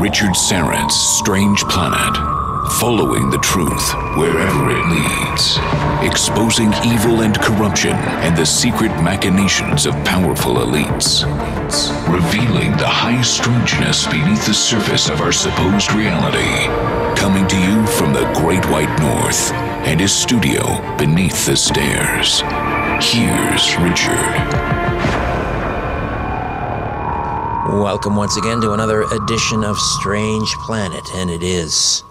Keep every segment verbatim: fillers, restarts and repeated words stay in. Richard Serrett's Strange Planet, following the truth wherever it leads, exposing evil and corruption and the secret machinations of powerful elites, revealing the high strangeness beneath the surface of our supposed reality, coming to you from the Great White North and his studio beneath the stairs. Here's Richard. Welcome once again to another edition of Strange Planet, and it is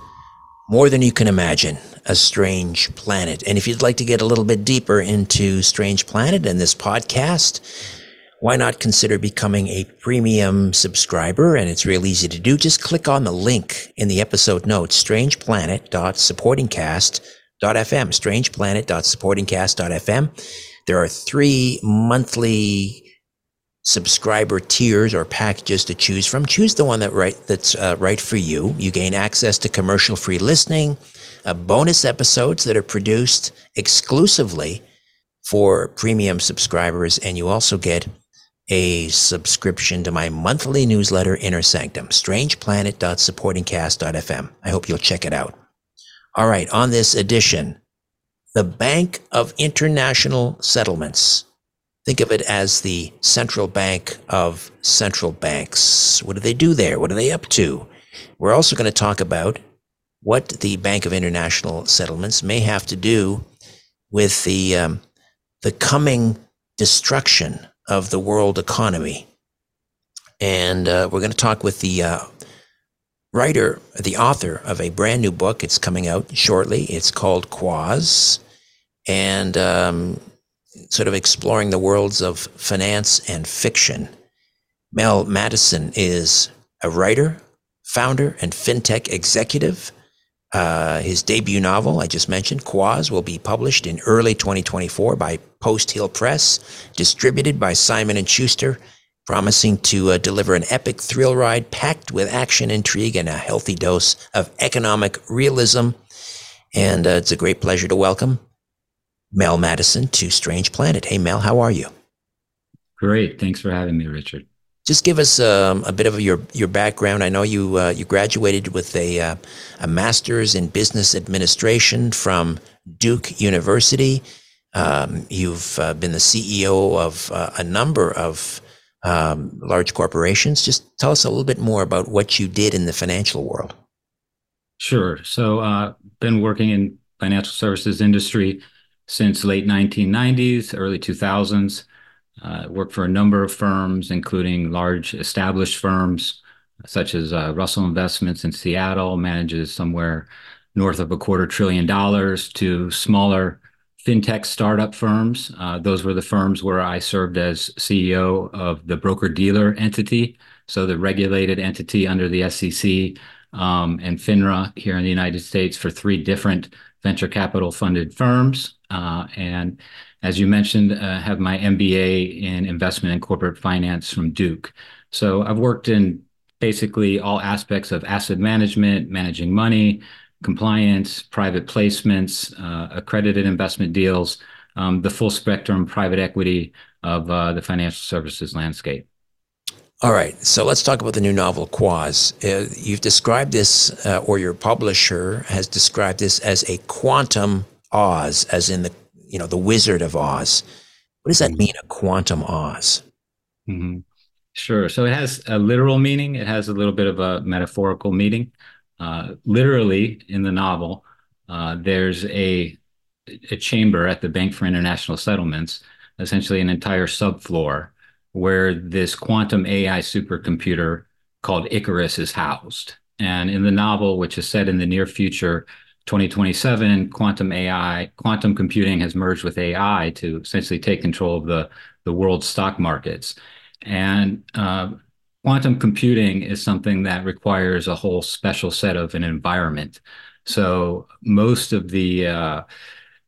more than you can imagine, a strange planet. And if you'd like to get a little bit deeper into Strange Planet and this podcast, why not consider becoming a premium subscriber? And it's real easy to do. Just click on the link in the episode notes, strange planet dot supporting cast dot f m, strange planet dot supporting cast dot f m. There are three monthly subscriber tiers or packages to choose from. Choose the one that right that's uh, right for you. You gain access to commercial-free listening, uh, bonus episodes that are produced exclusively for premium subscribers, and you also get a subscription to my monthly newsletter, Inner Sanctum, strange planet dot supporting cast dot f m. I hope you'll check it out. All right, on this edition, the Bank of International Settlements. Think of it as the central bank of central banks. What do they do there? What are they up to? We're also going to talk about what the Bank of International Settlements may have to do with the um, the coming destruction of the world economy. And uh, we're going to talk with the uh, writer, the author of a brand new book. It's coming out shortly. It's called Quoz. And um sort of exploring the worlds of finance and fiction. Mel Mattison is a writer, founder, and fintech executive, Uh, his debut novel, I just mentioned, Quoz, will be published in early twenty twenty-four by Post Hill Press, distributed by Simon and Schuster, promising to uh, deliver an epic thrill ride packed with action, intrigue, and a healthy dose of economic realism. And uh, it's a great pleasure to welcome Mel Mattison to Strange Planet. Hey, Mel, how are you? Great. Thanks for having me, Richard. Just give us um, a bit of your, your background. I know you uh, you graduated with a uh, a master's in business administration from Duke University. Um, you've uh, been the C E O of uh, a number of um, large corporations. Just tell us a little bit more about what you did in the financial world. Sure. So I've uh, been working in financial services industry since late nineteen nineties, early two thousands. Uh, worked for a number of firms, including large established firms such as uh, Russell Investments in Seattle, manages somewhere north of a quarter trillion dollars, to smaller fintech startup firms. Uh, those were the firms where I served as C E O of the broker-dealer entity, so the regulated entity under the S E C um, and FINRA here in the United States for three different venture capital funded firms. Uh, and as you mentioned, uh, have my M B A in investment and corporate finance from Duke. So I've worked in basically all aspects of asset management, managing money, compliance, private placements, uh, accredited investment deals, um, the full spectrum private equity of uh, the financial services landscape. All right, so let's talk about the new novel, Quoz. Uh, you've described this, uh, or your publisher has described this as a quantum Oz, as in the you know the Wizard of Oz. What does that mean, a quantum Oz? Mm-hmm. Sure. So it has a literal meaning. It has a little bit of a metaphorical meaning. Uh, literally, in the novel, uh, there's a a chamber at the Bank for International Settlements, essentially an entire subfloor, where this quantum A I supercomputer called Icarus is housed. And in the novel, which is set in the near future, twenty twenty-seven, quantum A I, quantum computing has merged with A I to essentially take control of the, the world's stock markets. And uh, quantum computing is something that requires a whole special set of an environment. So most of the uh,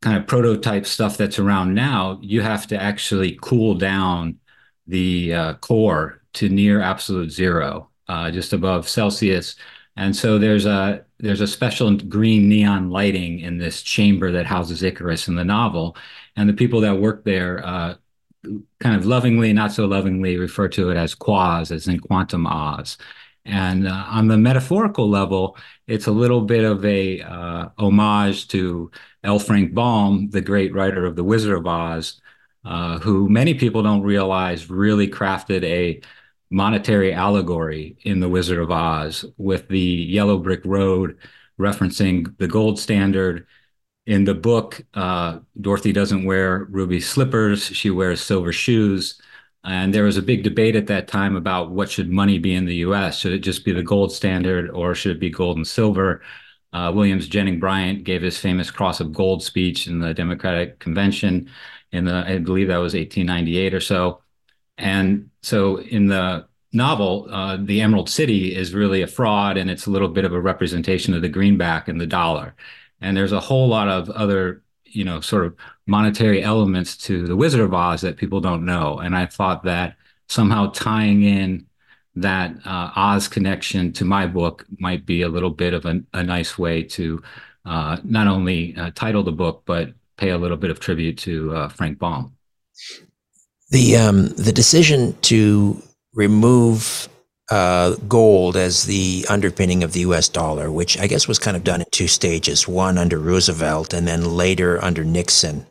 kind of prototype stuff that's around now, you have to actually cool down the uh, core to near absolute zero, uh, just above Celsius. And so there's a there's a special green neon lighting in this chamber that houses Icarus in the novel. And the people that work there uh, kind of lovingly, not so lovingly, refer to it as Quoz, as in quantum Oz. And uh, on the metaphorical level, it's a little bit of a uh, homage to L. Frank Baum, the great writer of The Wizard of Oz, Uh, who many people don't realize really crafted a monetary allegory in The Wizard of Oz, with the yellow brick road referencing the gold standard. In the book, uh, Dorothy doesn't wear ruby slippers, she wears silver shoes. And there was a big debate at that time about what should money be in the U S. Should it just be the gold standard, or should it be gold and silver? Uh, William Jennings Bryan gave his famous Cross of Gold speech in the Democratic Convention. In the, I believe that was eighteen ninety-eight or so. And so in the novel, uh, the Emerald City is really a fraud, and it's a little bit of a representation of the greenback and the dollar. And there's a whole lot of other, you know, sort of monetary elements to The Wizard of Oz that people don't know. And I thought that somehow tying in that uh, Oz connection to my book might be a little bit of a, a nice way to uh, not only uh, title the book, but pay a little bit of tribute to uh, Frank Baum. The um, the decision to remove uh, gold as the underpinning of the U S dollar, which I guess was kind of done in two stages, one under Roosevelt and then later under Nixon.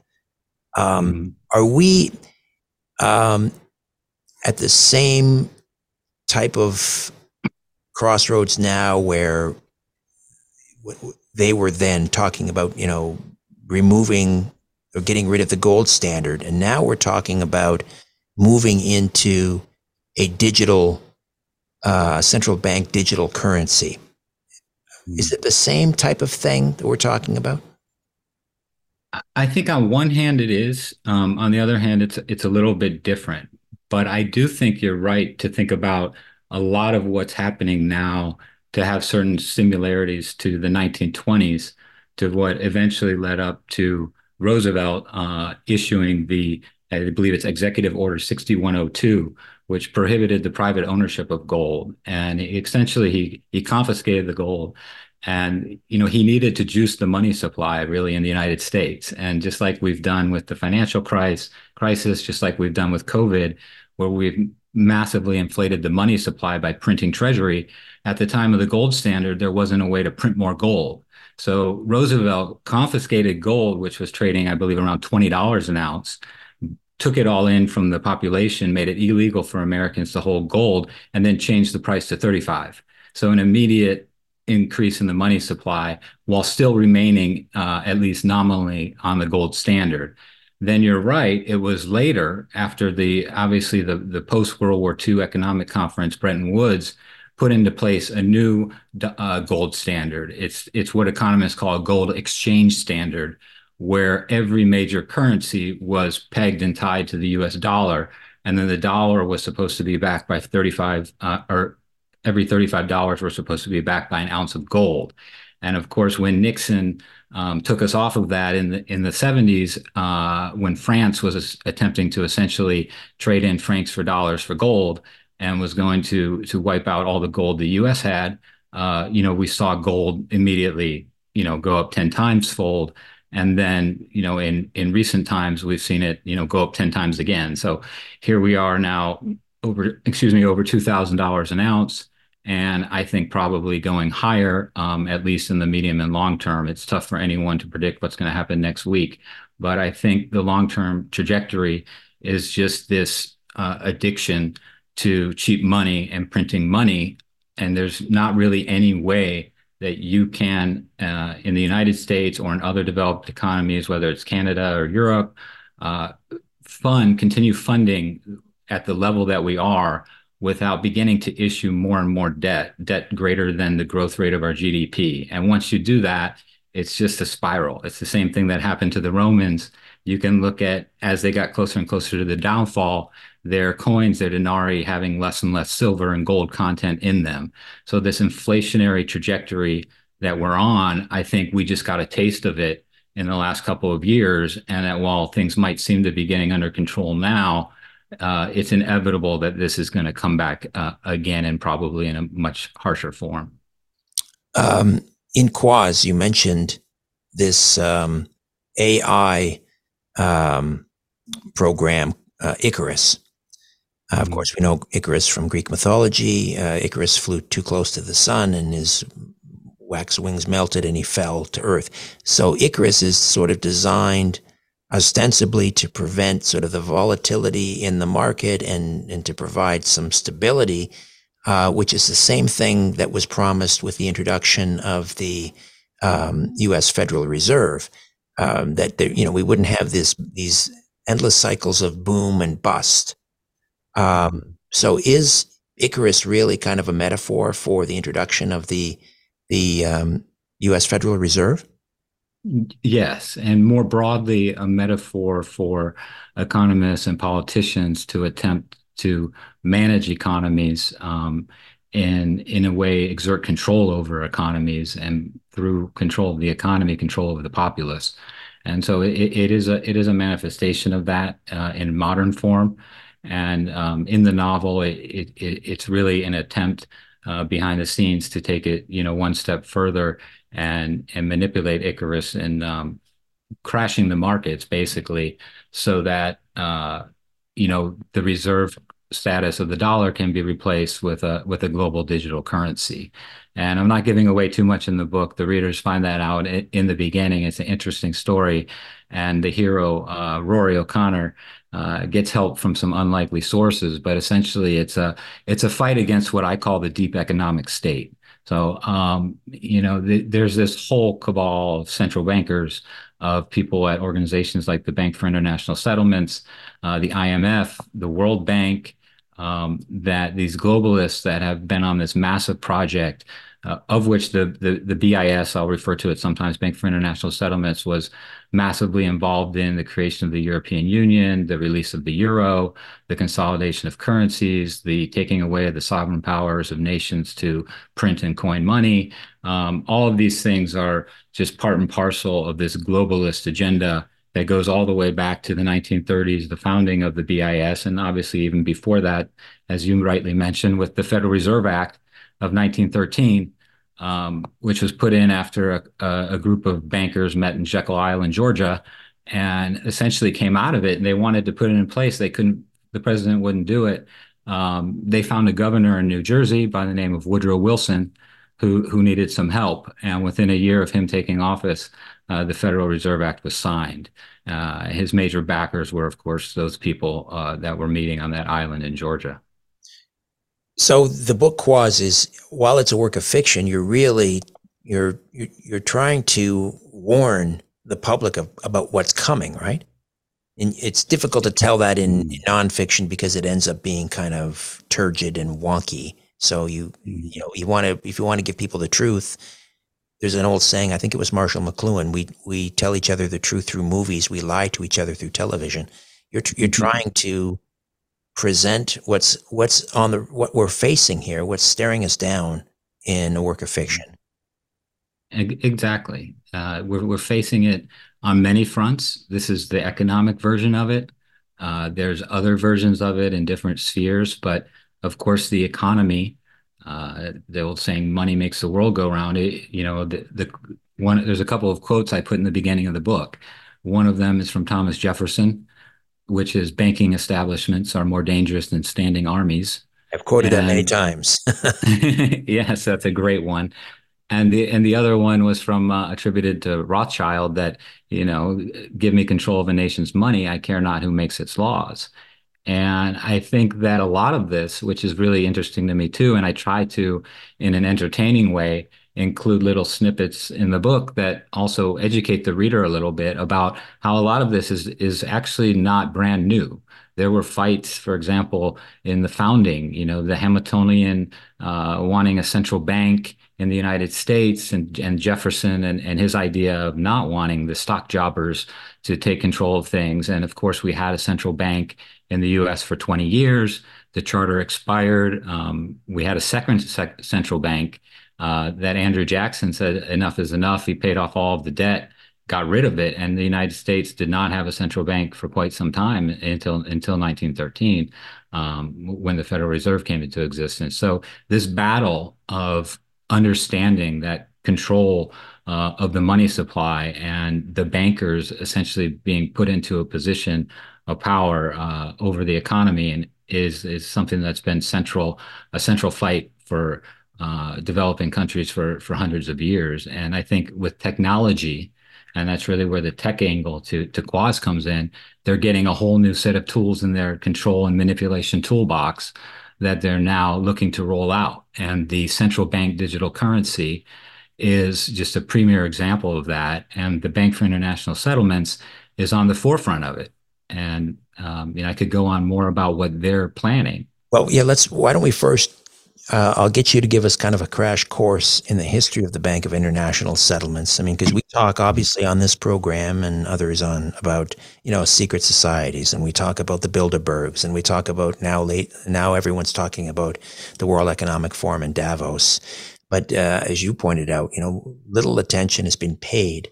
Um, mm-hmm. Are we um, at the same type of crossroads now where w- they were then talking about, you know, removing or getting rid of the gold standard, and now we're talking about moving into a digital uh, central bank digital currency? Is it the same type of thing that we're talking about? I think on one hand it is. Um, on the other hand, it's it's a little bit different. But I do think you're right to think about a lot of what's happening now to have certain similarities to the nineteen twenties, to what eventually led up to Roosevelt uh, issuing the, I believe it's Executive Order sixty-one oh two, which prohibited the private ownership of gold. And essentially, he he confiscated the gold. And, you know, he needed to juice the money supply, really, in the United States. And just like we've done with the financial crisis, crisis, just like we've done with COVID, where we've massively inflated the money supply by printing treasury, at the time of the gold standard, there wasn't a way to print more gold. So Roosevelt confiscated gold, which was trading, I believe, around twenty dollars an ounce, took it all in from the population, made it illegal for Americans to hold gold, and then changed the price to thirty-five. So an immediate increase in the money supply while still remaining uh, at least nominally on the gold standard. Then you're right, it was later, after the obviously the, the post-World War Two economic conference, Bretton Woods put into place a new uh, gold standard. It's, it's what economists call a gold exchange standard, where every major currency was pegged and tied to the U S dollar. And then the dollar was supposed to be backed by thirty-five uh, or every thirty-five dollars were supposed to be backed by an ounce of gold. And of course, when Nixon um, took us off of that in the in the seventies, uh, when France was attempting to essentially trade in francs for dollars for gold and was going to to wipe out all the gold the U S had, uh, you know, we saw gold immediately, you know, go up ten times fold. And then, you know, in in recent times, we've seen it, you know, go up ten times again. So here we are now over, excuse me, over two thousand dollars an ounce. And I think probably going higher, um, at least in the medium and long term. It's tough for anyone to predict what's going to happen next week. But I think the long-term trajectory is just this uh, addiction to cheap money and printing money. And there's not really any way that you can, uh, in the United States or in other developed economies, whether it's Canada or Europe, uh, fund, continue funding at the level that we are without beginning to issue more and more debt, debt greater than the growth rate of our G D P. And once you do that, it's just a spiral. It's the same thing that happened to the Romans. You can look at, as they got closer and closer to the downfall, their coins, their denarii having less and less silver and gold content in them. So this inflationary trajectory that we're on, I think we just got a taste of it in the last couple of years. And that while things might seem to be getting under control now, Uh, it's inevitable that this is going to come back uh, again, and probably in a much harsher form. Um, in Quoz, you mentioned this um, A I um, program, uh, Icarus. Uh, of mm-hmm. course, we know Icarus from Greek mythology. Uh, Icarus flew too close to the sun and his wax wings melted and he fell to earth. So Icarus is sort of designed ostensibly to prevent sort of the volatility in the market and, and to provide some stability, uh, which is the same thing that was promised with the introduction of the um, U S Federal Reserve, um, that there, you know, we wouldn't have this these endless cycles of boom and bust. Um, so is Icarus really kind of a metaphor for the introduction of the the um, U S Federal Reserve? Yes, and more broadly, a metaphor for economists and politicians to attempt to manage economies um, and, in a way, exert control over economies, and through control of the economy, control over the populace. And so it, it is a it is a manifestation of that uh, in modern form. And um, in the novel, it, it it's really an attempt uh, behind the scenes to take it, you know, one step further and and manipulate Icarus and um, crashing the markets, basically, so that, uh, you know, the reserve status of the dollar can be replaced with a with a global digital currency. And I'm not giving away too much in the book. The readers find that out in the beginning. It's an interesting story. And the hero, uh, Rory O'Connor, uh, gets help from some unlikely sources. But essentially, it's a it's a fight against what I call the deep economic state. So, um, you know, th- there's this whole cabal of central bankers, of people at organizations like the Bank for International Settlements, uh, the I M F, the World Bank, um, that these globalists that have been on this massive project, uh, of which the, the the B I S, I'll refer to it sometimes, Bank for International Settlements, was massively involved in the creation of the European Union, the release of the euro, the consolidation of currencies, the taking away of the sovereign powers of nations to print and coin money. Um, all of these things are just part and parcel of this globalist agenda that goes all the way back to the nineteen thirties, the founding of the B I S, and obviously even before that, as you rightly mentioned, with the Federal Reserve Act of nineteen thirteen, um, which was put in after a, a group of bankers met in Jekyll Island, Georgia, and essentially came out of it, and they wanted to put it in place. They couldn't, the president wouldn't do it. Um, they found a governor in New Jersey by the name of Woodrow Wilson, who, who needed some help. And within a year of him taking office, Uh, the Federal Reserve Act was signed. Uh, his major backers were, of course, those people uh, that were meeting on that island in Georgia. So the book Quoz is, while it's a work of fiction, you're really you're you're trying to warn the public of, about what's coming, right? And it's difficult to tell that in, in nonfiction because it ends up being kind of turgid and wonky. So you you know you want to if you want to give people the truth. There's an old saying, I think it was Marshall McLuhan, we we tell each other the truth through movies, we lie to each other through television. You're you're mm-hmm. trying to present what's what's on the what we're facing here, what's staring us down in a work of fiction. Exactly. Uh, we're we're facing it on many fronts. This is the economic version of it. Uh, there's other versions of it in different spheres, but of course the economy. Uh, the old saying, money makes the world go round. It, you know, the, the one, there's a couple of quotes I put in the beginning of the book. One of them is from Thomas Jefferson, which is banking establishments are more dangerous than standing armies. I've quoted and, that many times. Yes, that's a great one. And the, and the other one was from uh, attributed to Rothschild that, you know, give me control of a nation's money. I care not who makes its laws. And I think that a lot of this, which is really interesting to me too, and I try to, in an entertaining way, include little snippets in the book that also educate the reader a little bit about how a lot of this is, is actually not brand new. There were fights, for example, in the founding, you know, the Hamiltonian uh, wanting a central bank in the United States and, and Jefferson and, and his idea of not wanting the stock jobbers to take control of things. And of course, we had a central bank in the U S for twenty years. The charter expired. Um, we had a second sec central bank uh, that Andrew Jackson said enough is enough. He paid off all of the debt, got rid of it, and the United States did not have a central bank for quite some time until until nineteen thirteen, um, when the Federal Reserve came into existence. So this battle of understanding that control uh, of the money supply and the bankers essentially being put into a position of power uh, over the economy and is is something that's been central a central fight for uh, developing countries for for hundreds of years. And I think with technology, and that's really where the tech angle to, to Quoz comes in, they're getting a whole new set of tools in their control and manipulation toolbox that they're now looking to roll out. And the central bank digital currency is just a premier example of that. And the Bank for International Settlements is on the forefront of it. And um, you know, I could go on more about what they're planning. Well, yeah, let's, why don't we first, uh, I'll get you to give us kind of a crash course in the history of the Bank of International Settlements. I mean, because we talk obviously on this program and others on about, you know, secret societies, and we talk about the Bilderbergs, and we talk about now late, now everyone's talking about the World Economic Forum in Davos. But uh, as you pointed out, you know, little attention has been paid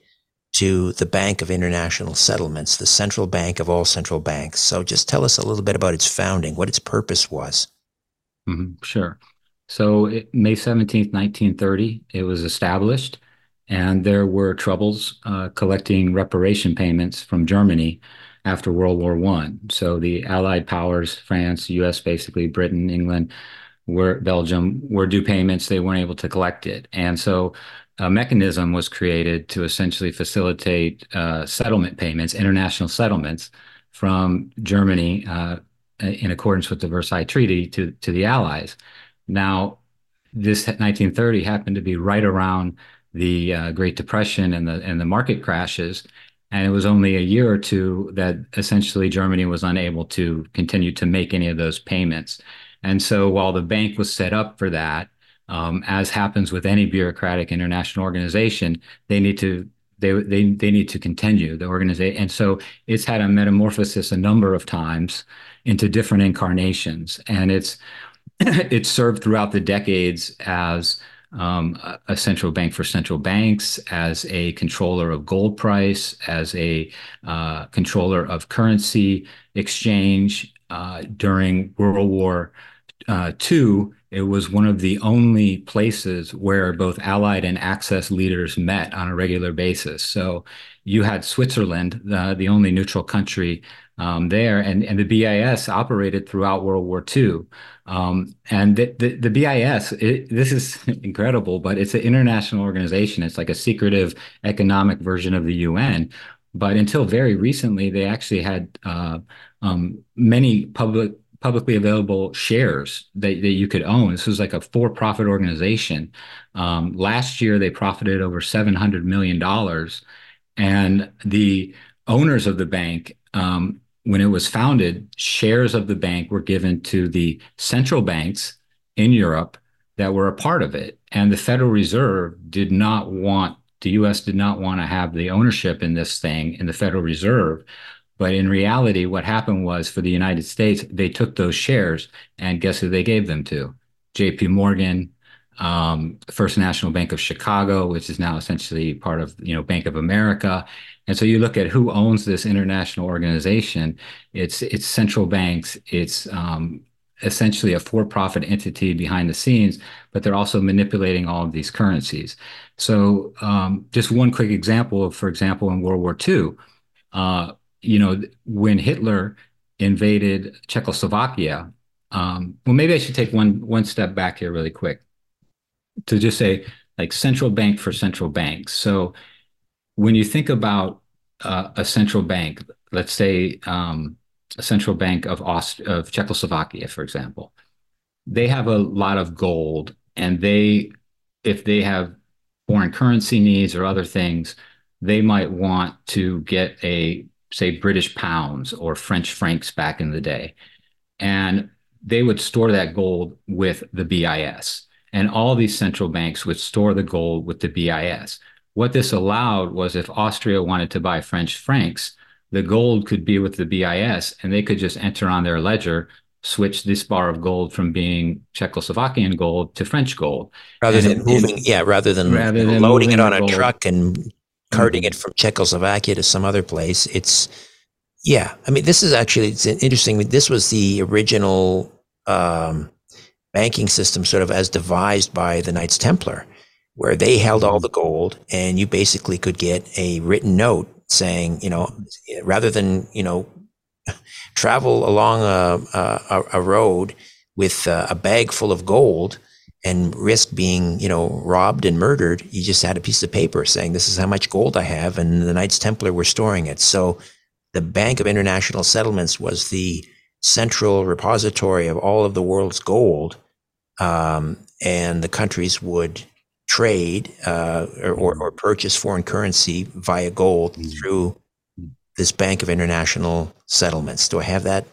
to the Bank of International Settlements, the central bank of all central banks. So just tell us a little bit about its founding, what its purpose was. Mm-hmm, sure. So it, May seventeenth, nineteen thirty, it was established, and there were troubles uh, collecting reparation payments from Germany after World War One. So the Allied powers, France, U S, basically Britain, England, were, Belgium, were due payments. They weren't able to collect it. And so a mechanism was created to essentially facilitate uh, settlement payments, international settlements from Germany uh, in accordance with the Versailles Treaty to, to the Allies. Now, this nineteen thirty happened to be right around the uh, Great Depression and the and the market crashes, And it was only a year or two that essentially Germany was unable to continue to make any of those payments. And so while the bank was set up for that, um, as happens with any bureaucratic international organization, they need to they they they need to continue the organization. And so it's had a metamorphosis a number of times into different incarnations. And it's it's served throughout the decades as Um, a central bank for central banks, as a controller of gold price, as a uh, controller of currency exchange. Uh, during World War uh, two, it was one of the only places where both Allied and Axis leaders met on a regular basis. So you had Switzerland, uh, the only neutral country um, there, and, and the B I S operated throughout World War two. Um, and the, the, the B I S, it, this is incredible, but it's an international organization. It's like a secretive economic version of the U N. But until very recently, they actually had uh, um, many public publicly available shares that, that you could own. This was like a for-profit organization. Um, last year, they profited over seven hundred million dollars. And the owners of the bank, um, when it was founded, shares of the bank were given to the central banks in Europe that were a part of it. And the Federal Reserve did not want, the U S did not want to have the ownership in this thing in the Federal Reserve. But in reality, what happened was for the United States, they took those shares and guess who they gave them to? J P Morgan, um, First National Bank of Chicago, which is now essentially part of, you know, Bank of America. And so you look at who owns this international organization, it's it's central banks, it's um, essentially a for-profit entity behind the scenes, but they're also manipulating all of these currencies. So um, just one quick example of, for example, in World War two, uh, you know, when Hitler invaded Czechoslovakia, um, well, maybe I should take one one step back here really quick to just say, like, central bank for central banks. So when you think about uh, a central bank, let's say um, a central bank of, Aust- of Czechoslovakia, for example, they have a lot of gold, and they, if they have foreign currency needs or other things, they might want to get a, say, British pounds or French francs back in the day. And they would store that gold with the B I S. And all these central banks would store the gold with the B I S. What this allowed was if Austria wanted to buy French francs, the gold could be with the B I S, and they could just enter on their ledger, switch this bar of gold from being Czechoslovakian gold to French gold. Rather and than moving, yeah, rather than, rather than loading it on a gold truck and carting it from Czechoslovakia to some other place. It's, yeah. I mean, this is actually, it's interesting. This was the original um, banking system sort of as devised by the Knights Templar, where they held all the gold, and you basically could get a written note saying, you know, rather than, you know, travel along a, a, a road with a bag full of gold and risk being, you know, robbed and murdered, you just had a piece of paper saying, this is how much gold I have, and the Knights Templar were storing it. So the Bank of International Settlements was the central repository of all of the world's gold, um, and the countries would trade uh, or, or, or purchase foreign currency via gold through this Bank of International Settlements. Do I have that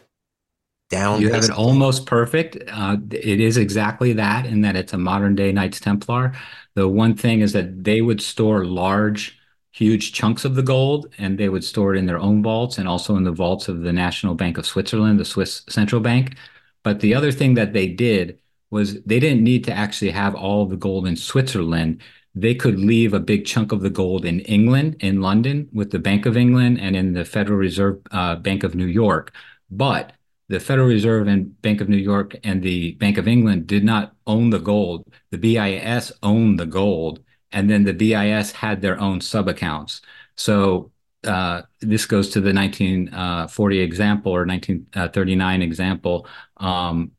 down? You have it almost perfect. Uh, it is exactly that, in that it's a modern day Knights Templar. The one thing is that they would store large, huge chunks of the gold, and they would store it in their own vaults and also in the vaults of the National Bank of Switzerland, the Swiss Central Bank. But the other thing that they did was they didn't need to actually have all the gold in Switzerland. They could leave a big chunk of the gold in England, in London, with the Bank of England and in the Federal Reserve uh, Bank of New York. But the Federal Reserve and Bank of New York and the Bank of England did not own the gold. The B I S owned the gold, and then the B I S had their own sub-accounts. So uh, this goes to the nineteen forty example or nineteen thirty-nine example. Um,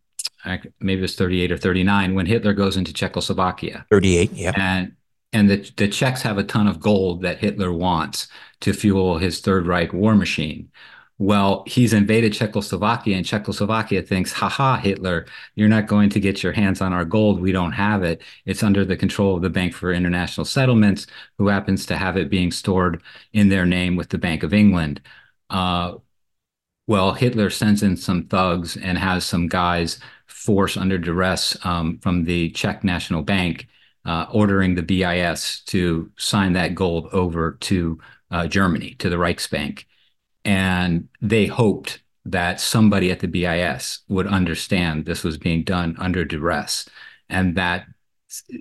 maybe it was thirty-eight or thirty-nine when Hitler goes into Czechoslovakia. thirty-eight, yeah. And and the, the Czechs have a ton of gold that Hitler wants to fuel his Third Reich war machine. Well, he's invaded Czechoslovakia, and Czechoslovakia thinks, haha, Hitler, you're not going to get your hands on our gold. We don't have it. It's under the control of the Bank for International Settlements, who happens to have it being stored in their name with the Bank of England. Uh, well, Hitler sends in some thugs and has some guys forced under duress um, from the Czech National Bank, uh, ordering the B I S to sign that gold over to uh, Germany, to the Reichsbank. And they hoped that somebody at the B I S would understand this was being done under duress, and that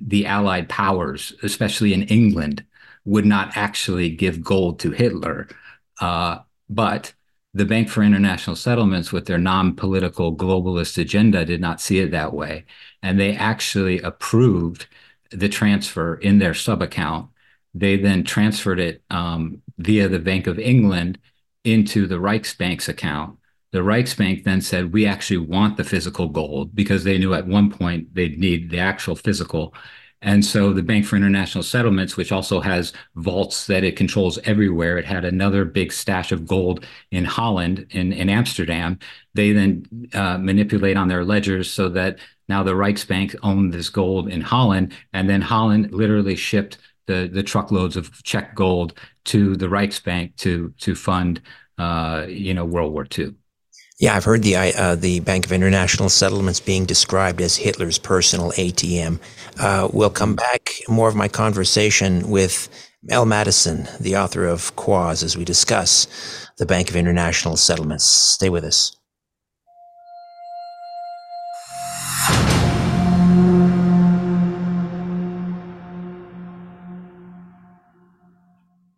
the Allied powers, especially in England, would not actually give gold to Hitler. Uh, but the Bank for International Settlements, with their non-political globalist agenda, did not see it that way. And they actually approved the transfer in their sub-account. They then transferred it um, via the Bank of England into the Reichsbank's account. The Reichsbank then said, we actually want the physical gold, because they knew at one point they'd need the actual physical. And so the Bank for International Settlements, which also has vaults that it controls everywhere, it had another big stash of gold in Holland, in, in Amsterdam. They then uh, manipulate on their ledgers so that now the Reichsbank owned this gold in Holland, and then Holland literally shipped the, the truckloads of Czech gold to the Reichsbank to to fund, uh, you know, World War Two. Yeah, I've heard the uh, the Bank of International Settlements being described as Hitler's personal A T M. Uh, we'll come back more of my conversation with Mel Mattison, the author of Quoz, as we discuss the Bank of International Settlements. Stay with us.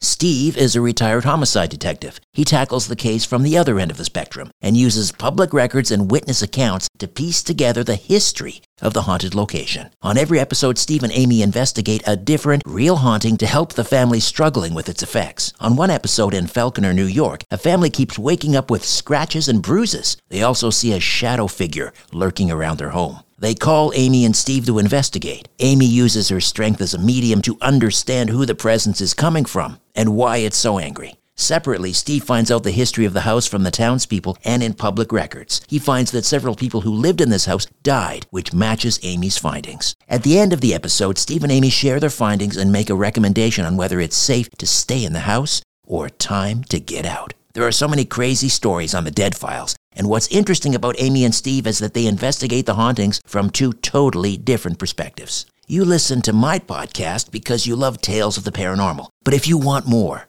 Steve is a retired homicide detective. He tackles the case from the other end of the spectrum and uses public records and witness accounts to piece together the history of the haunted location. On every episode, Steve and Amy investigate a different, real haunting to help the family struggling with its effects. On one episode in Falconer, New York, a family keeps waking up with scratches and bruises. They also see a shadow figure lurking around their home. They call Amy and Steve to investigate. Amy uses her strength as a medium to understand who the presence is coming from and why it's so angry. Separately, Steve finds out the history of the house from the townspeople and in public records. He finds that several people who lived in this house died, which matches Amy's findings. At the end of the episode, Steve and Amy share their findings and make a recommendation on whether it's safe to stay in the house or time to get out. There are so many crazy stories on The Dead Files. And what's interesting about Amy and Steve is that they investigate the hauntings from two totally different perspectives. You listen to my podcast because you love tales of the paranormal. But if you want more,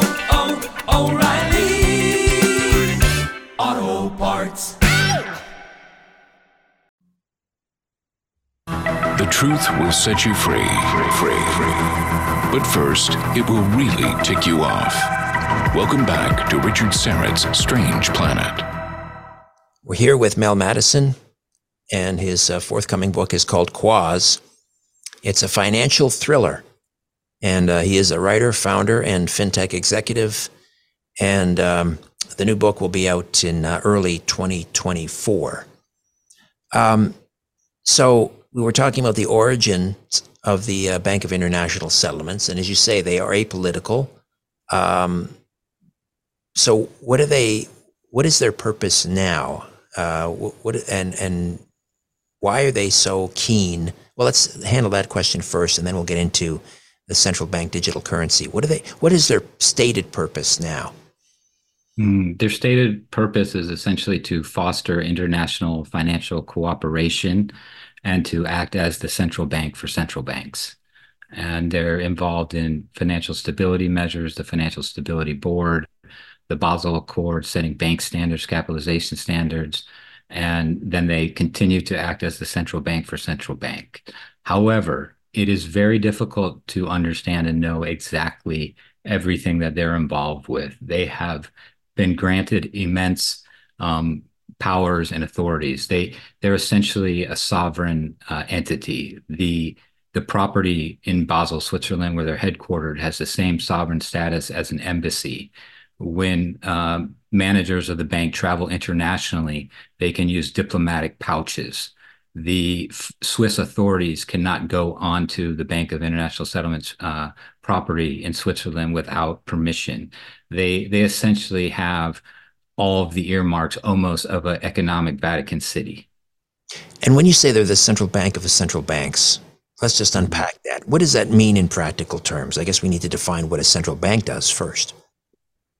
oh, oh, O'Reilly! Auto Parts. The truth will set you free, free, free. But first, it will really tick you off. Welcome back to Richard Serrett's Strange Planet. We're here with Mel Mattison, and his uh, forthcoming book is called Quoz. It's a financial thriller, and uh, he is a writer, founder, and fintech executive. And um, the new book will be out in uh, early twenty twenty-four. Um, so... We were talking about the origins of the uh, Bank of International Settlements. And as you say, they are apolitical. Um, so what are they, what is their purpose now? Uh, what, and, and why are they so keen? Well, let's handle that question first, and then we'll get into the central bank digital currency. What are they, what is their stated purpose now? Mm, their stated purpose is essentially to foster international financial cooperation and to act as the central bank for central banks. And they're involved in financial stability measures, the Financial Stability Board, the Basel Accord, setting bank standards, capitalization standards, and then they continue to act as the central bank for central bank. However, it is very difficult to understand and know exactly everything that they're involved with. They have been granted immense um, powers and authorities. They, they're essentially a sovereign uh, entity. The The property in Basel, Switzerland, where they're headquartered, has the same sovereign status as an embassy. When uh, managers of the bank travel internationally, they can use diplomatic pouches. The F- Swiss authorities cannot go onto the Bank of International Settlements uh, property in Switzerland without permission. They, they essentially have all of the earmarks almost of an economic Vatican City. And when you say they're the central bank of the central banks, let's just unpack that. What does that mean in practical terms? I guess we need to define what a central bank does first.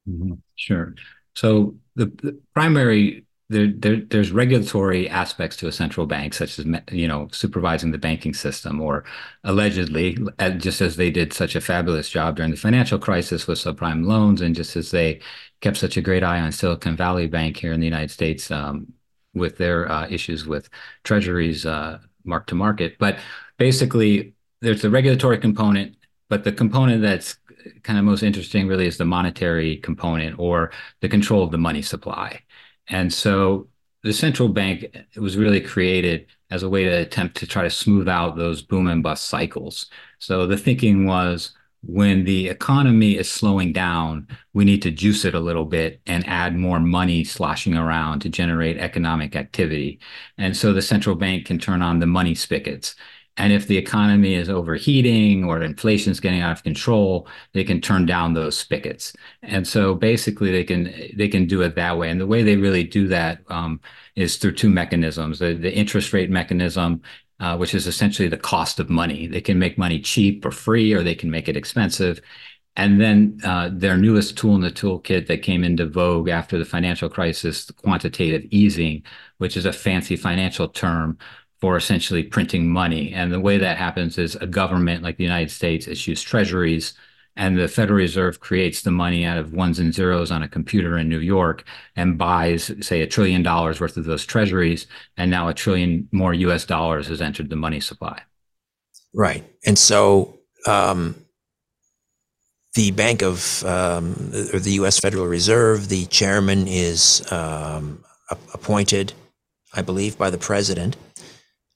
Mm-hmm. Sure. So the, the primary, there, there, there's regulatory aspects to a central bank, such as, you know, supervising the banking system, or allegedly, just as they did such a fabulous job during the financial crisis with subprime loans, and just as they kept such a great eye on Silicon Valley Bank here in the United States um, with their uh, issues with treasuries uh, mark to market. But basically, there's the regulatory component, but the component that's kind of most interesting really is the monetary component, or the control of the money supply. And so the central bank was really created as a way to attempt to try to smooth out those boom and bust cycles. So the thinking was, when the economy is slowing down, we need to juice it a little bit and add more money sloshing around to generate economic activity. And so the central bank can turn on the money spigots. And if the economy is overheating or inflation is getting out of control, they can turn down those spigots. And so basically they can they can do it that way. And the way they really do that um, is through two mechanisms. The, the interest rate mechanism, uh, which is essentially the cost of money. They can make money cheap or free, or they can make it expensive. And then uh, their newest tool in the toolkit that came into vogue after the financial crisis, the quantitative easing, which is a fancy financial term for essentially printing money. And the way that happens is a government like the United States issues treasuries, and the Federal Reserve creates the money out of ones and zeros on a computer in New York and buys, say, a trillion dollars worth of those treasuries. And now a trillion more U S dollars has entered the money supply. Right. And so um, the Bank of, um, or the U S Federal Reserve, the chairman is um, appointed, I believe, by the president.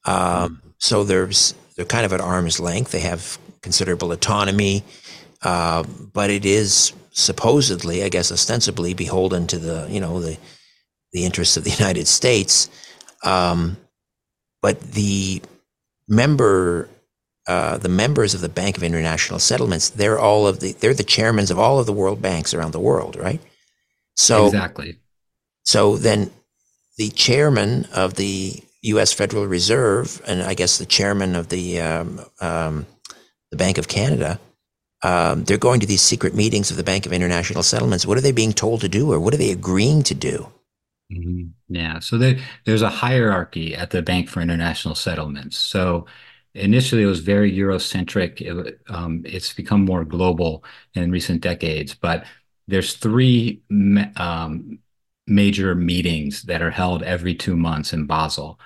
Um, so there's, they're kind of at arm's length. They have considerable autonomy, uh, but it is supposedly, I guess, ostensibly beholden to the, you know, the, the interests of the United States. Um, but the member, uh, the members of the Bank of International Settlements, they're all of the, they're the chairmen of all of the world banks around the world, right? So, exactly. So then the chairman of the U S Federal Reserve, and I guess the chairman of the um, um, the Bank of Canada, um, they're going to these secret meetings of the Bank of International Settlements. What are they being told to do, or what are they agreeing to do? Mm-hmm. Yeah, so there, there's a hierarchy at the Bank for International Settlements. So initially it was very Eurocentric. It, um, it's become more global in recent decades, but there's three um, major meetings that are held every two months in Basel.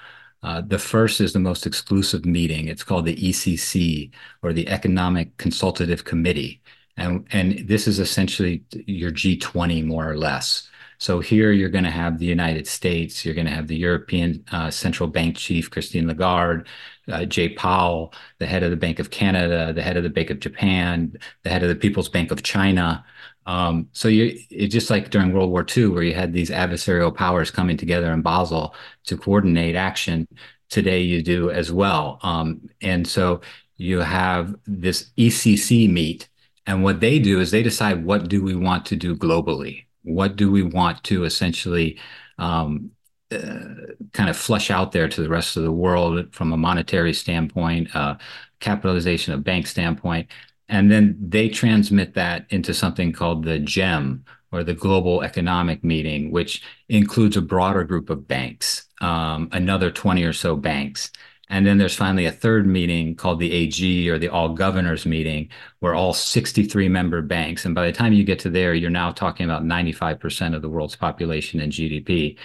Uh, the first is the most exclusive meeting. It's called the E C C, or the Economic Consultative Committee. And, and this is essentially your G twenty, more or less. So here you're going to have the United States, you're going to have the European uh, Central Bank Chief, Christine Lagarde, uh, Jay Powell, the head of the Bank of Canada, the head of the Bank of Japan, the head of the People's Bank of China. Um, so you, it's just like during World War Two, where you had these adversarial powers coming together in Basel to coordinate action. Today you do as well. Um, and so you have this E C C meet, and what they do is they decide, what do we want to do globally? What do we want to essentially um, uh, kind of flush out there to the rest of the world from a monetary standpoint, uh, capitalization of bank standpoint? And then they transmit that into something called the GEM, or the Global Economic Meeting, which includes a broader group of banks, um, another twenty or so banks. And then there's finally a third meeting called the A G, or the All Governors Meeting, where all sixty-three member banks, and by the time you get to there, you're now talking about ninety-five percent of the world's population and G D P.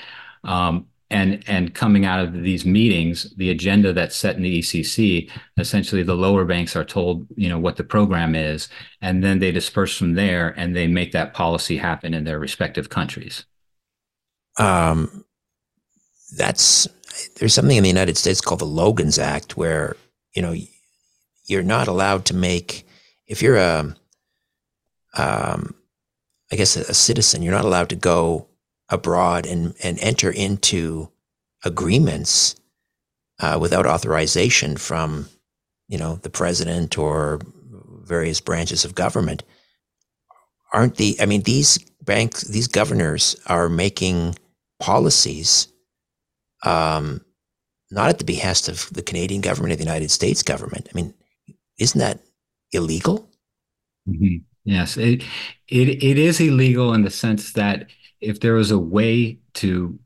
Um, and, and coming out of these meetings, the agenda that's set in the E C C, essentially the lower banks are told, you know, what the program is, and then they disperse from there and they make that policy happen in their respective countries. Um, that's... There's something in the United States called the Logan's Act, where, you know, you're not allowed to make, if you're a, um, I guess a, a citizen, you're not allowed to go abroad and, and enter into agreements uh, without authorization from, you know, the president or various branches of government. Aren't the, I mean, these banks, these governors are making policies Um, not at the behest of the Canadian government or the United States government. I mean, isn't that illegal? Mm-hmm. Yes, it, it it is illegal in the sense that if there was a way to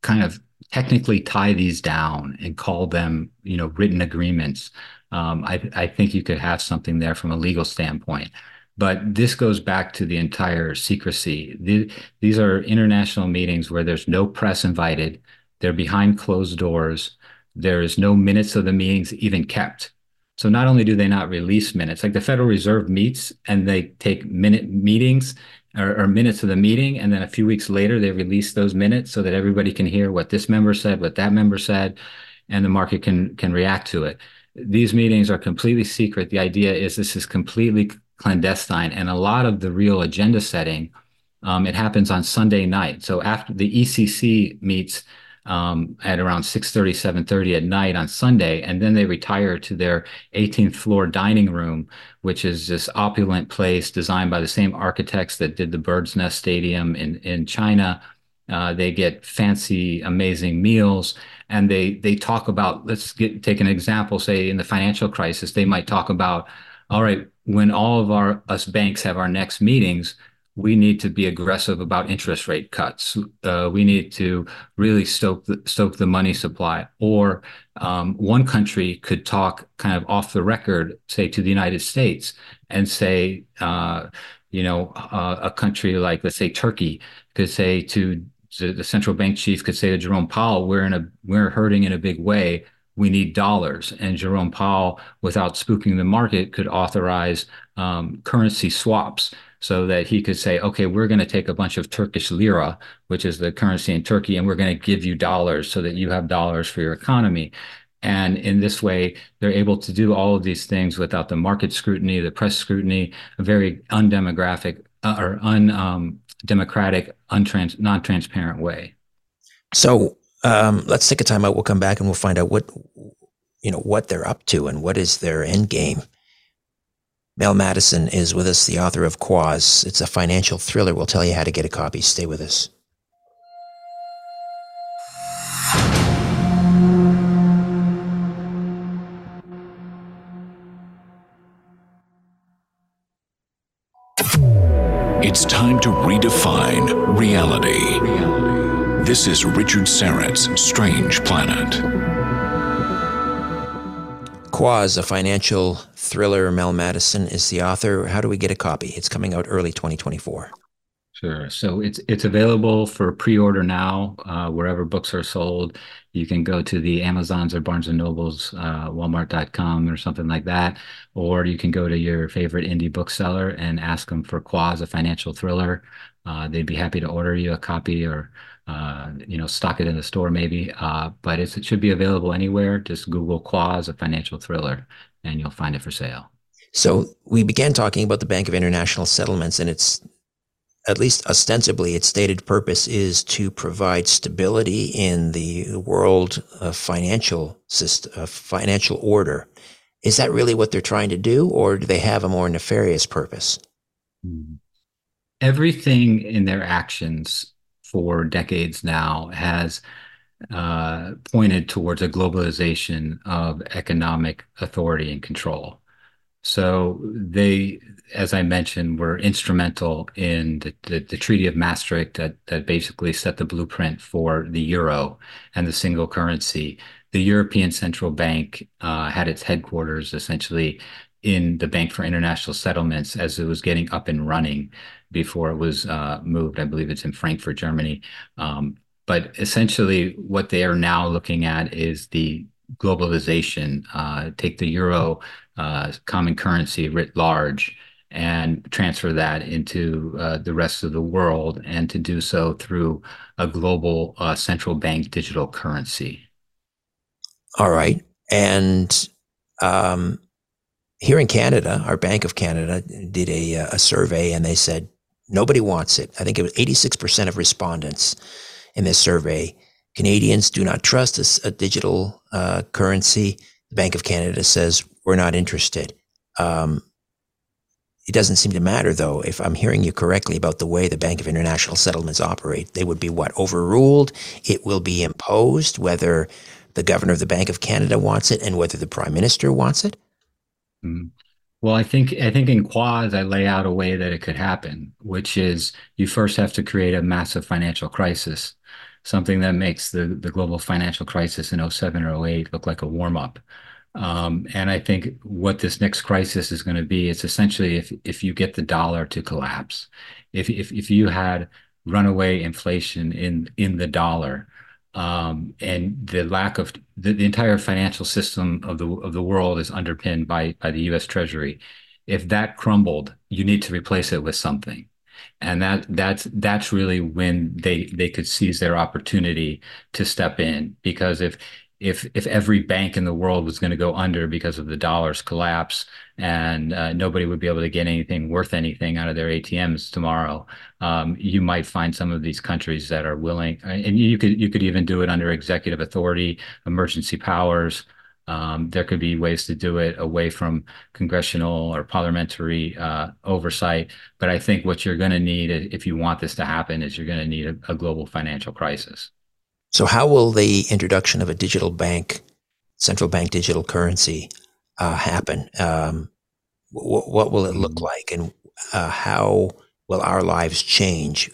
kind of technically tie these down and call them, you know, written agreements, um, I, I think you could have something there from a legal standpoint. But this goes back to the entire secrecy. The, these are international meetings where there's no press invited. They're behind closed doors. There is no minutes of the meetings even kept. So not only do they not release minutes, like the Federal Reserve meets and they take minute meetings or, or minutes of the meeting, and then a few weeks later they release those minutes so that everybody can hear what this member said, what that member said, and the market can can react to it. These meetings are completely secret. The idea is this is completely clandestine, and a lot of the real agenda setting, um, it happens on Sunday night. So after the E C C meets Um, at around six thirty, seven thirty at night on Sunday, and then they retire to their eighteenth floor dining room, which is this opulent place designed by the same architects that did the Bird's Nest Stadium in, in China. Uh, they get fancy, amazing meals, and they they talk about, let's get, take an example, say in the financial crisis, they might talk about, all right, when all of our us banks have our next meetings, we need to be aggressive about interest rate cuts. Uh, we need to really stoke the, stoke the money supply. Or um, one country could talk kind of off the record, say to the United States, and say, uh, you know, uh, a country like, let's say Turkey, could say to, to the central bank chief, could say to Jerome Powell, we're in a we're hurting in a big way. We need dollars. And Jerome Powell, without spooking the market, could authorize um, currency swaps, so that he could say, okay, we're going to take a bunch of Turkish lira, which is the currency in Turkey, and we're going to give you dollars so that you have dollars for your economy. And in this way, they're able to do all of these things without the market scrutiny, the press scrutiny, a very undemographic uh, or undemocratic, um, untrans- non-transparent way. So um, let's take a time out. We'll come back and we'll find out what, you know, what they're up to and what is their end game. Mel Mattison is with us, the author of Quoz. It's a financial thriller. We'll tell you how to get a copy. Stay with us. It's time to redefine reality. reality. This is Richard Serrett's Strange Planet. Quoz, a financial thriller. Mel Mattison is the author. How do we get a copy? It's coming out early twenty twenty-four. Sure. So it's it's available for pre-order now, uh, wherever books are sold. You can go to the Amazons or Barnes and Nobles, uh, Walmart dot com or something like that. Or you can go to your favorite indie bookseller and ask them for Quoz, a financial thriller. Uh, they'd be happy to order you a copy, or Uh, you know, stock it in the store maybe, uh, but it's, it should be available anywhere. Just Google Quoz, a financial thriller, and you'll find it for sale. So we began talking about the Bank of International Settlements, and its, at least ostensibly, its stated purpose is to provide stability in the world of financial system, of financial order. Is that really what they're trying to do, or do they have a more nefarious purpose? Everything in their actions for decades now has uh, pointed towards a globalization of economic authority and control. So they, as I mentioned, were instrumental in the, the, the Treaty of Maastricht that, that basically set the blueprint for the euro and the single currency. The European Central Bank uh, had its headquarters essentially in the Bank for International Settlements as it was getting up and running before it was uh, moved. I believe it's in Frankfurt, Germany. Um, but essentially what they are now looking at is the globalization, uh, take the euro uh, common currency writ large and transfer that into uh, the rest of the world, and to do so through a global uh, central bank digital currency. All right. And um, here in Canada, our Bank of Canada did a, a survey, and they said nobody wants it. I think it was eighty-six percent of respondents in this survey. Canadians do not trust a, a digital uh, currency. The Bank of Canada says we're not interested. Um, it doesn't seem to matter, though, if I'm hearing you correctly about the way the Bank of International Settlements operate. They would be what? Overruled. It will be imposed, whether the governor of the Bank of Canada wants it and whether the prime minister wants it. Mm. Well, I think I think in Quoz, I lay out a way that it could happen, which is you first have to create a massive financial crisis, something that makes the, the global financial crisis in oh seven or oh eight look like a warm-up. Um, and I think what this next crisis is going to be, it's essentially if if you get the dollar to collapse, if if, if you had runaway inflation in, in the dollar, Um, and the lack of the, the entire financial system of the of the world is underpinned by by the U S Treasury. If that crumbled, you need to replace it with something, and that that's that's really when they they could seize their opportunity to step in. Because if if if every bank in the world was going to go under because of the dollar's collapse, and uh, nobody would be able to get anything worth anything out of their A T Ms tomorrow, um, you might find some of these countries that are willing, and you could you could even do it under executive authority, emergency powers. Um, there could be ways to do it away from congressional or parliamentary uh, oversight. But I think what you're going to need, if you want this to happen, is you're going to need a, a global financial crisis. So how will the introduction of a digital bank, central bank digital currency, uh, happen? Um, wh- what will it look like, and uh, how will our lives change?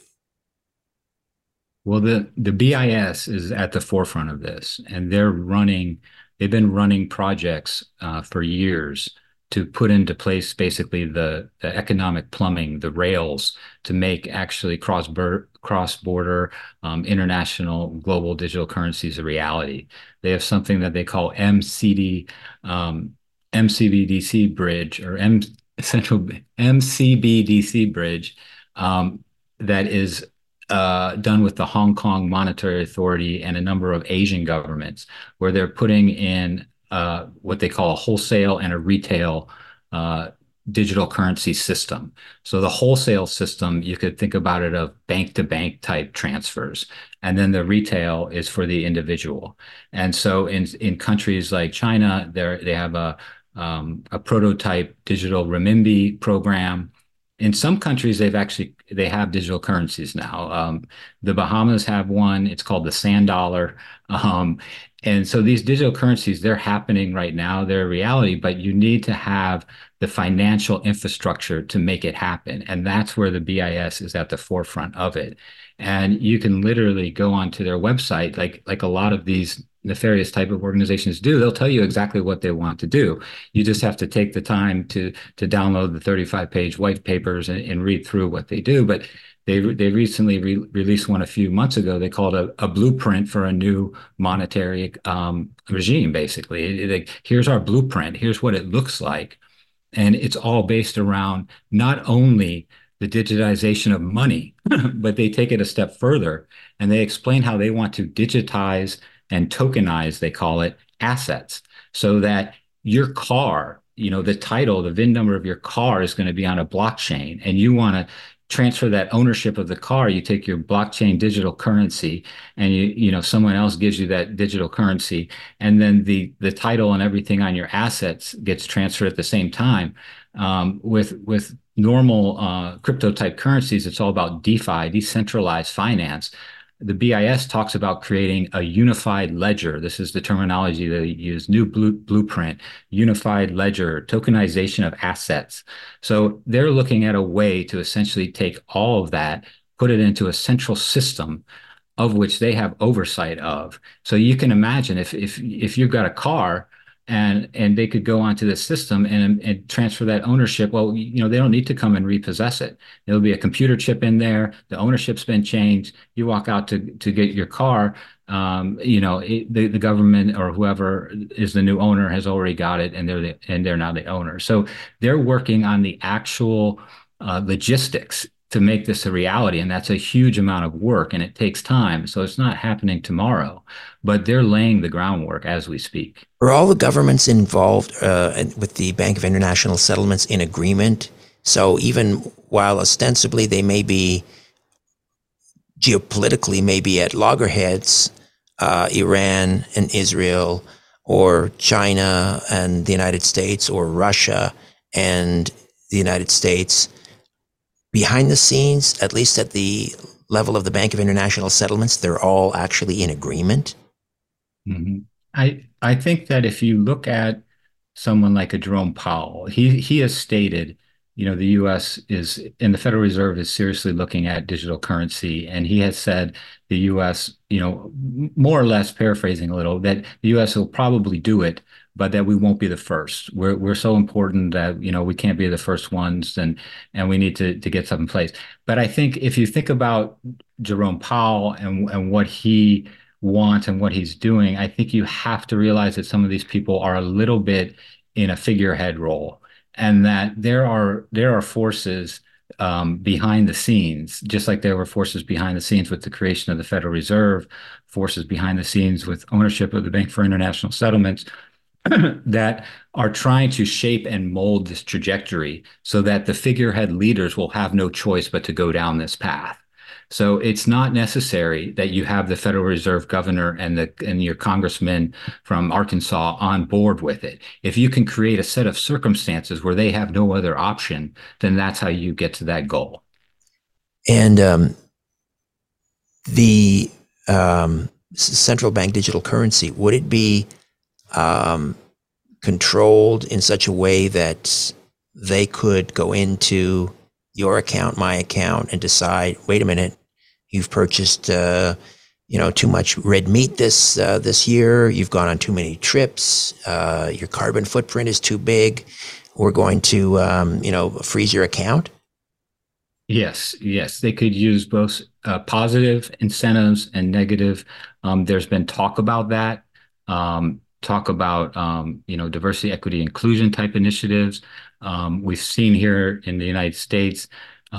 Well, the, the B I S is at the forefront of this, and they're running, they've been running projects uh, for years to put into place basically the, the economic plumbing, the rails to make actually cross-border, cross-border um, international global digital currencies a reality. They have something that they call M C D, um, M C B D C bridge, or M Central M C B D C bridge, um, that is uh, done with the Hong Kong Monetary Authority and a number of Asian governments, where they're putting in uh, what they call a wholesale and a retail uh, digital currency system. So the wholesale system, you could think about it of bank-to-bank type transfers, and then the retail is for the individual. And so in in countries like China, there they have a um, a prototype digital renminbi program. In some countries, they've actually they have digital currencies now. Um, the Bahamas have one. It's called the sand dollar. Um, and so these digital currencies, they're happening right now. They're a reality, but you need to have the financial infrastructure to make it happen. And that's where the B I S is at the forefront of it. And you can literally go onto their website, like like a lot of these nefarious type of organizations do. They'll tell you exactly what they want to do. You just have to take the time to to download the thirty-five page white papers and, and read through what they do. But they they recently re- released one a few months ago. They called a, a blueprint for a new monetary um, regime, basically. It, it, here's our blueprint. Here's what it looks like. And it's all based around not only the digitization of money, but they take it a step further, and they explain how they want to digitize and tokenize, they call it, assets, so that your car you know, the title, the V I N number of your car is going to be on a blockchain, and you want to transfer that ownership of the car, you take your blockchain digital currency, and you you know someone else gives you that digital currency, and then the the title and everything on your assets gets transferred at the same time. Um, with with normal uh, crypto type currencies, it's all about DeFi, decentralized finance. The B I S talks about creating a unified ledger. This is the terminology that they use, new blue, blueprint, unified ledger, tokenization of assets. So they're looking at a way to essentially take all of that, put it into a central system of which they have oversight of. So you can imagine if if if you've got a car, and and they could go onto the system and, and transfer that ownership. Well, you know, they don't need to come and repossess it. There'll be a computer chip in there. The ownership's been changed. You walk out to, to get your car, um, you know, it, the, the government or whoever is the new owner has already got it, and they're the, and they're now the owner. So they're working on the actual uh, logistics to make this a reality, and that's a huge amount of work, and it takes time. So it's not happening tomorrow, but they're laying the groundwork as we speak. Are all the governments involved uh, with the Bank of International Settlements in agreement? So even while ostensibly they may be geopolitically maybe at loggerheads, uh, Iran and Israel, or China and the United States, or Russia and the United States, behind the scenes, at least at the level of the Bank of International Settlements, they're all actually in agreement? Mm-hmm. I I think that if you look at someone like a Jerome Powell, he he has stated, you know, the U S is, and the Federal Reserve is seriously looking at digital currency. And he has said the U S, you know, more or less paraphrasing a little, that the U S will probably do it, but that we won't be the first. We're we're so important that, you know, we can't be the first ones, and and we need to to get something in place. But I think if you think about Jerome Powell and and what he wants and what he's doing, I think you have to realize that some of these people are a little bit in a figurehead role, and that there are there are forces um, behind the scenes, just like there were forces behind the scenes with the creation of the Federal Reserve, forces behind the scenes with ownership of the Bank for International Settlements, that are trying to shape and mold this trajectory so that the figurehead leaders will have no choice but to go down this path. So it's not necessary that you have the Federal Reserve governor and the and your congressman from Arkansas on board with it. If you can create a set of circumstances where they have no other option, then that's how you get to that goal. And um, the um, central bank digital currency, would it be Um, controlled in such a way that they could go into your account, my account, and decide, wait a minute, you've purchased, uh, you know, too much red meat this uh, this year. You've gone on too many trips. Uh, your carbon footprint is too big. We're going to, um, you know, freeze your account. Yes, yes. They could use both uh, positive incentives and negative. Um, there's been talk about that. Um, talk about, um, you know, diversity, equity, inclusion type initiatives. Um, we've seen here in the United States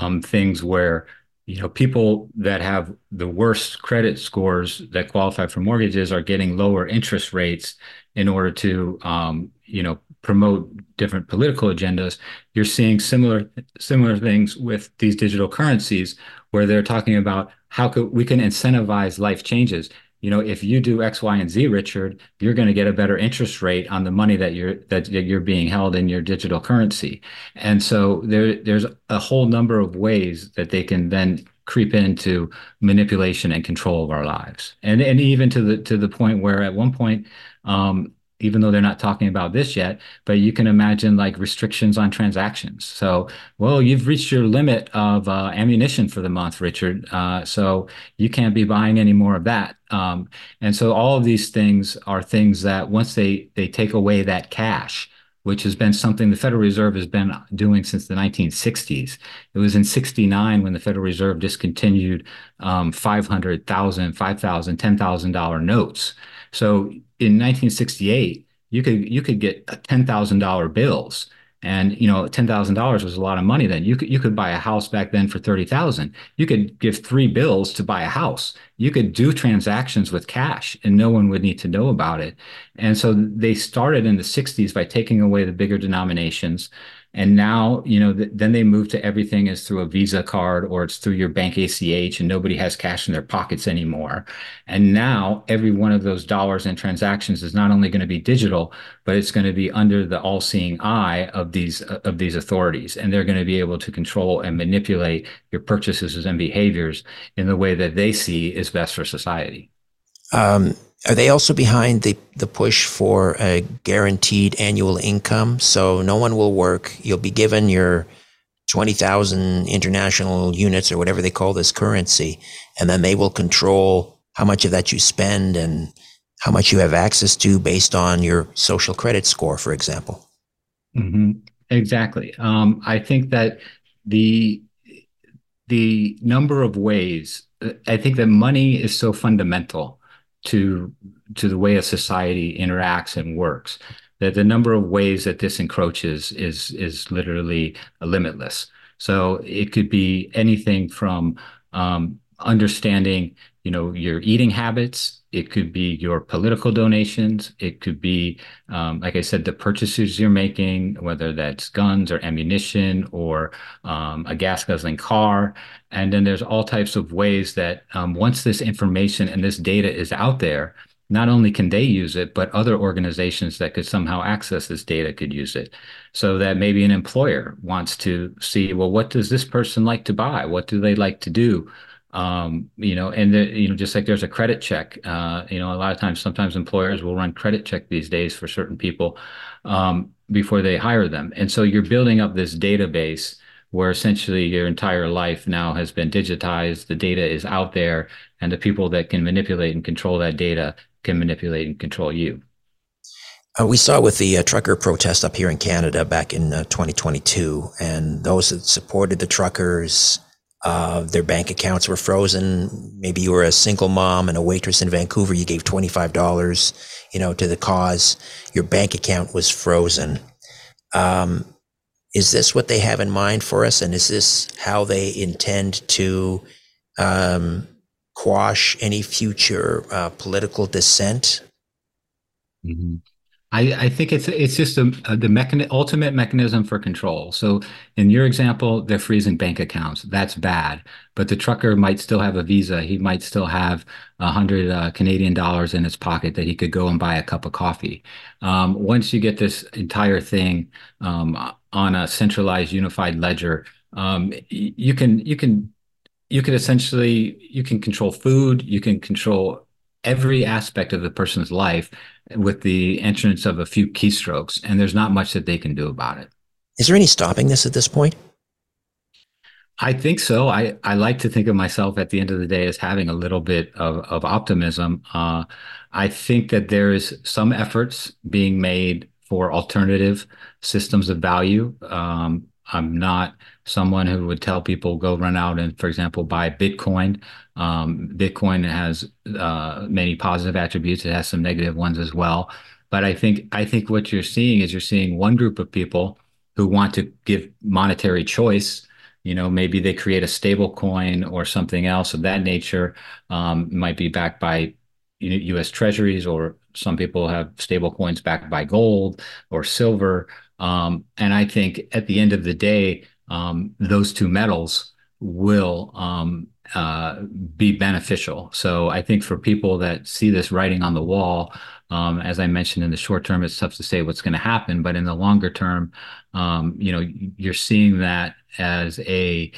um, things where, you know, people that have the worst credit scores that qualify for mortgages are getting lower interest rates in order to, um, you know, promote different political agendas. You're seeing similar similar things with these digital currencies where they're talking about how could we can incentivize life changes. You know, if you do X, Y, and Z, Richard, you're going to get a better interest rate on the money that you're that you're being held in your digital currency. And so there, there's a whole number of ways that they can then creep into manipulation and control of our lives. And and even to the to the point where at one point, um, even though they're not talking about this yet, but you can imagine like restrictions on transactions. So, well, you've reached your limit of uh, ammunition for the month, Richard. Uh, so you can't be buying any more of that. Um, and so all of these things are things that once they, they take away that cash, which has been something the Federal Reserve has been doing since the nineteen sixties. It was in sixty-nine when the Federal Reserve discontinued um, five hundred thousand dollars, five thousand dollars, ten thousand dollars notes. So in nineteen sixty-eight, you could you could get ten thousand dollars bills And, you know, ten thousand dollars was a lot of money then. You could, you could buy a house back then for thirty thousand dollars. You could give three bills to buy a house. You could do transactions with cash and no one would need to know about it. And so they started in the sixties by taking away the bigger denominations. And now, you know, th- then they move to everything is through a Visa card or it's through your bank A C H, and nobody has cash in their pockets anymore. And now every one of those dollars and transactions is not only going to be digital, but it's going to be under the all-seeing eye of these uh, of these authorities. And they're going to be able to control and manipulate your purchases and behaviors in the way that they see is best for society. Um, are they also behind the, the push for a guaranteed annual income? So no one will work. You'll be given your twenty thousand international units or whatever they call this currency, and then they will control how much of that you spend and how much you have access to based on your social credit score, for example. Mm-hmm. Exactly. Um, I think that the the number of ways, I think that money is so fundamental to to the way a society interacts and works, that the number of ways that this encroaches is is literally limitless. So it could be anything from um, understanding, you know, your eating habits. It could be your political donations. It could be, um, like I said, the purchases you're making, whether that's guns or ammunition or um, a gas-guzzling car. And then there's all types of ways that um, once this information and this data is out there, not only can they use it, but other organizations that could somehow access this data could use it. So that maybe an employer wants to see, well, what does this person like to buy? What do they like to do? Um, you know, and the, you know, just like there's a credit check, uh, you know, a lot of times, sometimes employers will run credit check these days for certain people um, before they hire them. And so you're building up this database where essentially your entire life now has been digitized. The data is out there, and the people that can manipulate and control that data can manipulate and control you. Uh, we saw with the uh, trucker protest up here in Canada back in uh, twenty twenty-two, and those that supported the truckers, Uh, their bank accounts were frozen. Maybe you were a single mom and a waitress in Vancouver. You gave twenty-five dollars, you know, to the cause. Your bank account was frozen. Um, is this what they have in mind for us? And is this how they intend to um, quash any future uh, political dissent? Mm-hmm. I, I think it's it's just a, a, the mechan- ultimate mechanism for control. So in your example, they're freezing bank accounts. That's bad. But the trucker might still have a Visa. He might still have a hundred uh, Canadian dollars in his pocket that he could go and buy a cup of coffee. Um, once you get this entire thing um, on a centralized, unified ledger, um, you can you can you can essentially you can control food. You can control every aspect of the person's life with the entrance of a few keystrokes, and there's not much that they can do about it. Is there any stopping this at this point? I think so. I, I like to think of myself at the end of the day as having a little bit of, of optimism. Uh, I think that there is some efforts being made for alternative systems of value. Um, I'm not someone who would tell people go run out and, for example, buy Bitcoin. Um, Bitcoin has uh, many positive attributes. It has some negative ones as well. But I think I think what you're seeing is you're seeing one group of people who want to give monetary choice. You know, maybe they create a stable coin or something else of that nature. Um, it might be backed by U S treasuries, or some people have stable coins backed by gold or silver. Um, and I think at the end of the day, um, those two metals will um, uh, be beneficial. So I think for people that see this writing on the wall, um, as I mentioned, in the short term, it's tough to say what's going to happen. But in the longer term, um, you know, you're seeing that as a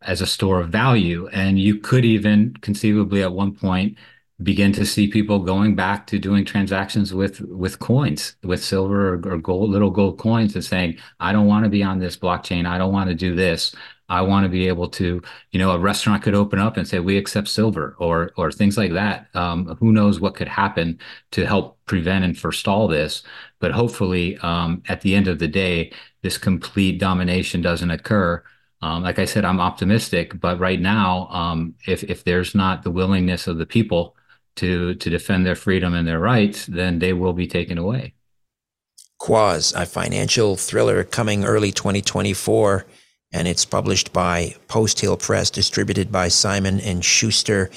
as a store of value. And you could even conceivably at one point begin to see people going back to doing transactions with with coins, with silver or, or gold, little gold coins, and saying, I don't want to be on this blockchain. I don't want to do this. I want to be able to, you know, a restaurant could open up and say, we accept silver, or or things like that. Um, who knows what could happen to help prevent and forestall this. But hopefully, um, at the end of the day, this complete domination doesn't occur. Um, like I said, I'm optimistic. But right now, um, if if there's not the willingness of the people to to defend their freedom and their rights, then they will be taken away. Quoz, a financial thriller coming early twenty twenty-four, and it's published by Post Hill Press, distributed by Simon and Schuster.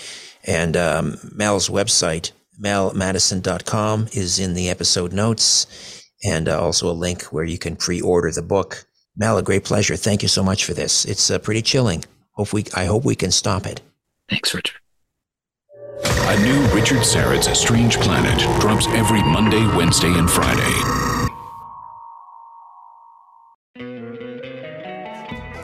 And um, Mel's website, mel mattison dot com, is in the episode notes, and uh, also a link where you can pre-order the book. Mel, a great pleasure. Thank you so much for this. It's uh, pretty chilling. Hope we, I hope we can stop it. Thanks, Richard. A new Richard Serrett's Strange Planet drops every Monday, Wednesday, and Friday.